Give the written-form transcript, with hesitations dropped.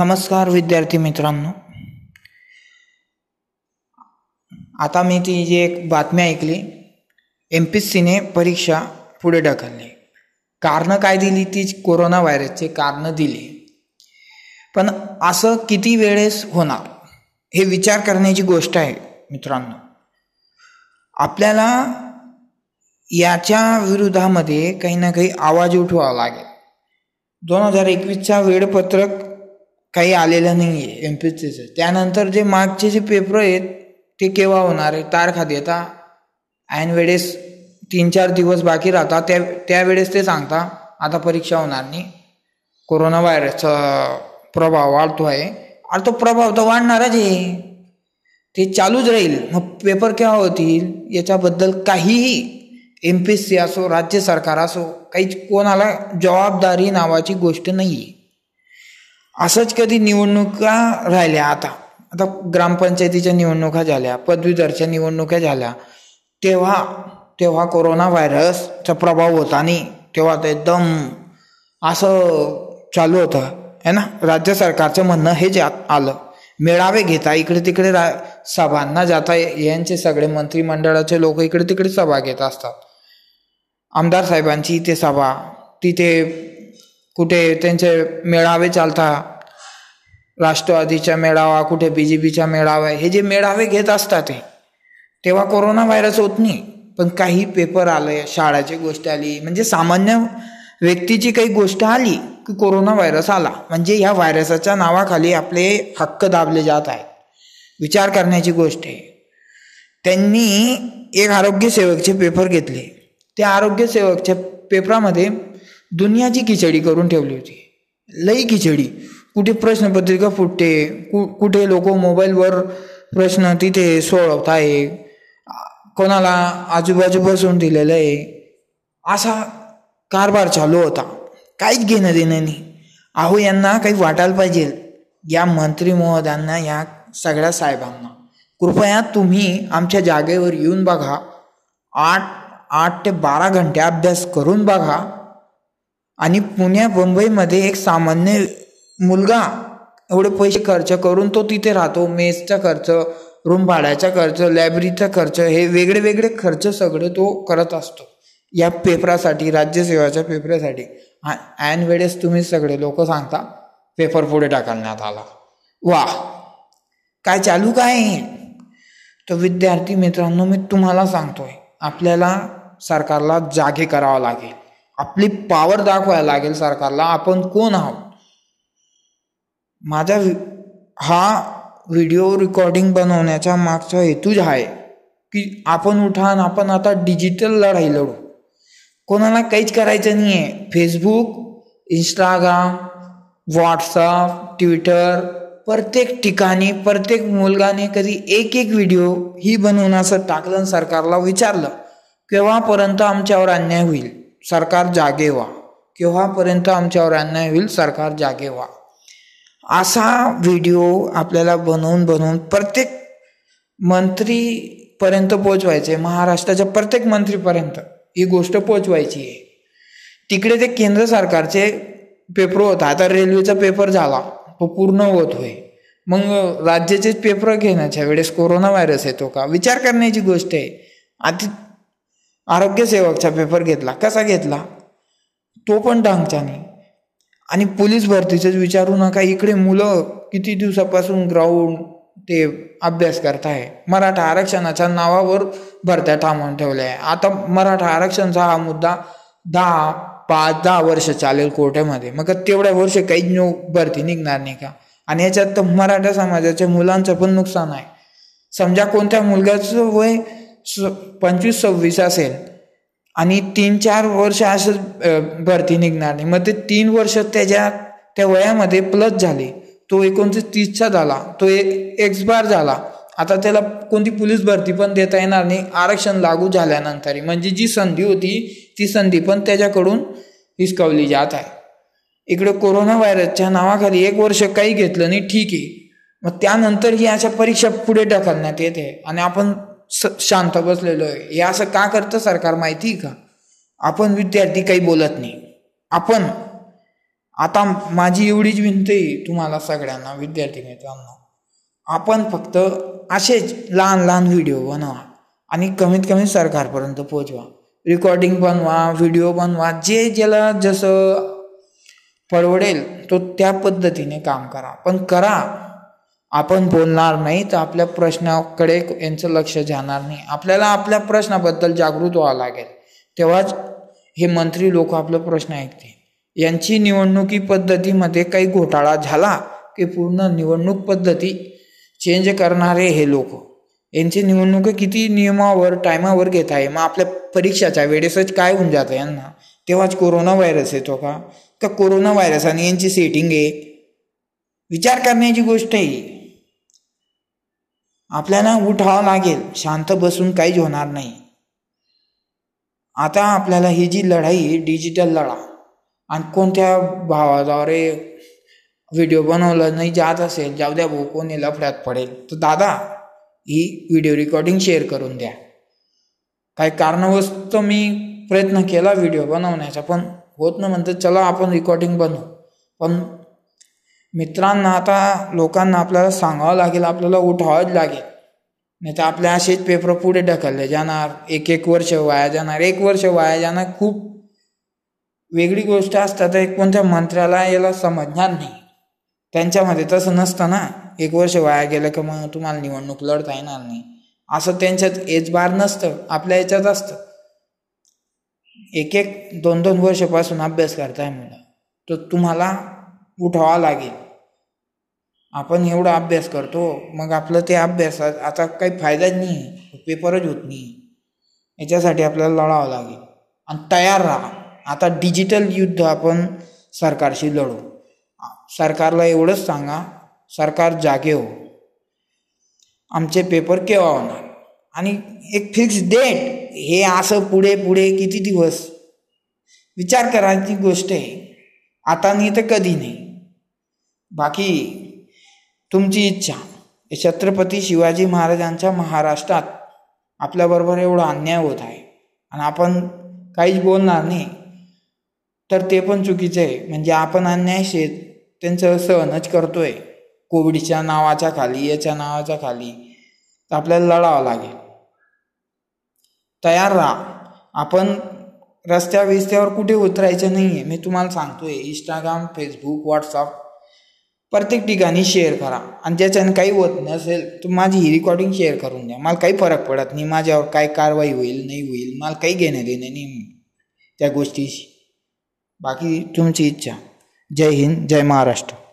नमस्कार विद्यार्थी मित्रांनो, आता मी ती जी एक बातमी ऐकली, MPSCने परीक्षा पुढे ढकलली. कारणं काय दिली? ती कोरोना व्हायरसचे कारणं दिली. पण असं किती वेळेस होणार हे विचार करण्याची गोष्ट आहे मित्रांनो. आपल्याला याच्या विरोधामध्ये काही ना काही आवाज उठवावा लागेल. 2021चा वेळपत्रक काही आलेलं नाही आहे MPSCचं. त्यानंतर जे मागचे जे पेपर आहेत ते केव्हा होणार आहे, तारखा देता ऐन वेळेस 3-4 दिवस बाकी राहतात, त्यावेळेस ते सांगता आता परीक्षा होणार नाही, कोरोना व्हायरसचा प्रभाव वाढतो आहे. आणि तो प्रभाव तर वाढणारच आहे, ते चालूच राहील. मग पेपर केव्हा होतील याच्याबद्दल काहीही MPSC असो, राज्य सरकार असो, काहीच कोणाला जबाबदारी नावाची गोष्ट नाही आहे. असंच कधी निवडणुका राहिल्या, आता ग्रामपंचायतीच्या निवडणुका झाल्या, पदवीधरच्या निवडणुका झाल्या, तेव्हा कोरोना व्हायरसचा प्रभाव होता नाही, तेव्हा ते एकदम असं चालू होतं है ना. राज्य सरकारचं म्हणणं हे जे आलं, मेळावे घेता, इकडे तिकडे सभांना जाता, यांचे सगळे मंत्रिमंडळाचे लोक इकडे तिकडे सभा घेत असतात, आमदार साहेबांची इथे सभा, तिथे कुठे त्यांचे मेळावे चालतात, राष्ट्रवादीचा मेळावा, कुठे BJPचा मेळावा, हे जे मेळावे घेत असतात तेव्हा कोरोना व्हायरस होत नाही. पण काही पेपर आले, शाळेची गोष्ट आली, म्हणजे सामान्य व्यक्तीची काही गोष्ट आली की कोरोना व्हायरस आला, म्हणजे ह्या व्हायरसाच्या नावाखाली आपले हक्क दाबले जात आहेत. विचार करण्याची गोष्ट आहे. त्यांनी एक आरोग्यसेवकचे पेपर घेतले, त्या आरोग्यसेवकच्या पेपरामध्ये दुनियाची खिचडी करून ठेवली होती, लई खिचडी. कुठे प्रश्नपत्रिका फुटते, कुठे लोक मोबाईलवर प्रश्न तिथे सोडवत आहे, कोणाला आजूबाजू बसून दिलेलं आहे, असा कारभार चालू होता. काहीच घेणं देणं नाही. अहो, यांना काही वाटायला पाहिजे, या मंत्री महोदयांना, या सगळ्या साहेबांना, कृपया तुम्ही आमच्या जागेवर येऊन बघा, 8 ते 12 घंटे अभ्यास करून बघा. आणि पुण्या मुंबईमध्ये एक सामान्य मुलगा एवढे पैसे खर्च करून तो तिथे राहतो, मेसचा खर्च, रूम भाड्याचा खर्च, लायब्ररीचा खर्च, हे वेगळे वेगळे खर्च सगळे तो करत असतो या पेपरासाठी, राज्यसेवाच्या पेपरासाठी. ऐन वेळेस तुम्ही सगळे लोक सांगता पेपर पुढे ढकलण्यात आला. वा, काय चालू काय? तर विद्यार्थी मित्रांनो, मी तुम्हाला सांगतोय, आपल्याला सरकारला जागे करावं लागेल, आपली पावर दाखवायला लागेल सरकारला, आपण कोण आहोत. माझा हा व्हिडिओ रेकॉर्डिंग बनवण्याचा मागचा हेतूच आहे की आपण उठान, आपण आता डिजिटल लढाई लढू. कोणाला काहीच करायचं नाही आहे. फेसबुक, इंस्टाग्राम, व्हॉट्सअप, ट्विटर, प्रत्येक ठिकाणी प्रत्येक मुलगाने कधी एक व्हिडिओ ही बनवून असं टाकलं आणि सरकारला विचारलं, केव्हापर्यंत आमच्यावर अन्याय होईल, सरकार जागे व्हा, केव्हापर्यंत आमच्यावर अन्याय होईल, सरकार जागे व्हा. असा व्हिडिओ आपल्याला बनवून प्रत्येक मंत्रीपर्यंत पोचवायचे, महाराष्ट्राच्या प्रत्येक मंत्रीपर्यंत ही गोष्ट पोचवायची आहे. तिकडे ते केंद्र सरकारचे पेपर होता, आता रेल्वेचा पेपर झाला, तो पूर्ण होत होय, मग राज्याचे पेपर घेण्याच्या वेळेस कोरोना व्हायरस येतो का? विचार करण्याची गोष्ट आहे. आधी आरोग्यसेवकचा पेपर घेतला, कसा घेतला, तो पण ढांगचाने. आणि पोलीस भरतीचंच विचारू नका, इकडे मुलं किती दिवसापासून ग्राउंड ते अभ्यास करत आहे, मराठा आरक्षणाच्या नावावर भरत्या थांबवून ठेवल्या आहे. आता मराठा आरक्षणचा हा मुद्दा 10-5-10 वर्ष चालेल कोर्टामध्ये, मग तेवढ्या वर्ष काही भरती निघणार नाही का? आणि याच्यात तर मराठा समाजाच्या मुलांचं पण नुकसान आहे. समजा कोणत्या मुलगाचं वय 25-26 असेल आणि 3-4 वर्ष असं भरती निघणार नाही, मग ते 3 वर्ष त्याच्या त्या वयामध्ये प्लस झाले, तो 29-30चा झाला, तो एक्सपायर झाला, आता त्याला कोणती पोलीस भरती पण देता येणार नाही आरक्षण लागू झाल्यानंतरही. म्हणजे जी संधी होती ती संधी पण त्याच्याकडून हिसकावली जात आहे. इकडे कोरोना व्हायरसच्या नावाखाली 1 वर्ष काही घेतलं नाही, ठीक आहे, मग त्यानंतर ही अशा परीक्षा पुढे ढकलण्यात येते आणि आपण शांत बसलेलो आहे. हे असं का करतं सरकार माहिती का? आपण विद्यार्थी काही बोलत नाही, आपण आता माझी एवढीच विनंती तुम्हाला सगळ्यांना विद्यार्थी मित्रांनो, आपण फक्त असेच लहान लहान व्हिडिओ बनवा आणि कमीत कमी सरकारपर्यंत पोहोचवा. रेकॉर्डिंग बनवा, व्हिडिओ बनवा, जे ज्याला जसं परवडेल तो त्या पद्धतीने काम करा, पण करा. आपण बोलणार नाही तर आपल्या प्रश्नाकडे यांचं लक्ष जाणार नाही. आपल्याला आपल्या प्रश्नाबद्दल जागृत व्हावं लागेल, तेव्हाच हे मंत्री लोक आपले प्रश्न ऐकतील. यांची निवडणुकी पद्धतीमध्ये काही घोटाळा झाला की पूर्ण निवडणूक पद्धती चेंज करणारे हे लोक, यांची निवडणूक किती नियमावर टायमावर घेत आहे, मग आपल्या परीक्षाच्या वेळेसच काय होऊन जातं यांना, तेव्हाच कोरोना व्हायरस येतो का, का कोरोना व्हायरस आणि यांची सेटिंग आहे, विचार करण्याची गोष्ट आहे. आपल्याला उठावं लागेल, शांत बसून काहीच होणार नाही. आता आपल्याला ही जी लढाई डिजिटल लढा, आणि कोणत्या भावावर व्हिडिओ बनवला नाही जात असेल, जाऊ द्या भाऊ, कोणी लफड्यात पडेल तर दादा ही व्हिडिओ रेकॉर्डिंग शेअर करून द्या. काही कारणवस्तव मी प्रयत्न केला व्हिडिओ बनवण्याचा, पण होत नाही म्हणतं चला आपण रेकॉर्डिंग बनवू. पण मित्रांना आता लोकांना आपल्याला सांगावं लागेल, आपल्याला उठावंच लागेल, नाही तर आपले असेच पेपर पुढे ढकलले जाणार, एक वर्ष वाया जाणार, खूप वेगळी गोष्ट असतात. कोणत्या मंत्र्याला याला समजणार नाही, त्यांच्यामध्ये तसं नसतं ना, एक वर्ष वाया गेलं का मग तुम्हाला निवडणूक लढता येणार नाही, असं त्यांच्यात एजबार नसतं, आपल्या याच्यात असतं. 1-2 वर्षापासून अभ्यास करताय मुलं, तर तुम्हाला उठावा लागेल. आपण एवढा अभ्यास करतो, मग आपलं ते अभ्यासात आता काही फायदाच नाही, पेपरच होत नाही, याच्यासाठी आपल्याला लढावं लागेल आणि तयार राहा. आता डिजिटल युद्ध आपण सरकारशी लढू. सरकारला एवढंच सांगा, सरकार जागे हो, आमचे पेपर केव्हा होणार आणि एक फिक्स डेट. हे असं पुढे पुढे किती दिवस विचार करायची गोष्ट आहे, आता नाही तर कधी नाही. बाकी तुमची इच्छा. छत्रपती शिवाजी महाराजांच्या महाराष्ट्रात आपल्याबरोबर एवढा अन्याय होत आहे आणि आपण काहीच बोलणार नाही, तर ते पण चुकीचं आहे. म्हणजे आपण अन्याय त्यांचं सहनच करतोय कोविडच्या नावाच्या खाली, याच्या नावाच्या खाली. तर आपल्याला लढावं लागेल, तयार राहा. आपण रस्त्यावर कुठे उतरायचं नाही आहे, मी तुम्हाला सांगतोय. इंस्टाग्राम, फेसबुक, व्हॉट्सअप प्रत्येक ठिकाणी शेअर करा. आणि ज्याच्यानं काही होत नसेल तर माझी ही रेकॉर्डिंग शेअर करून द्या. मला काही फरक पडत नाही, माझ्यावर काय कारवाई होईल नाही होईल मला काही घेणं देणं नाही त्या गोष्टीशी. बाकी तुमची इच्छा. जय हिंद, जय महाराष्ट्र.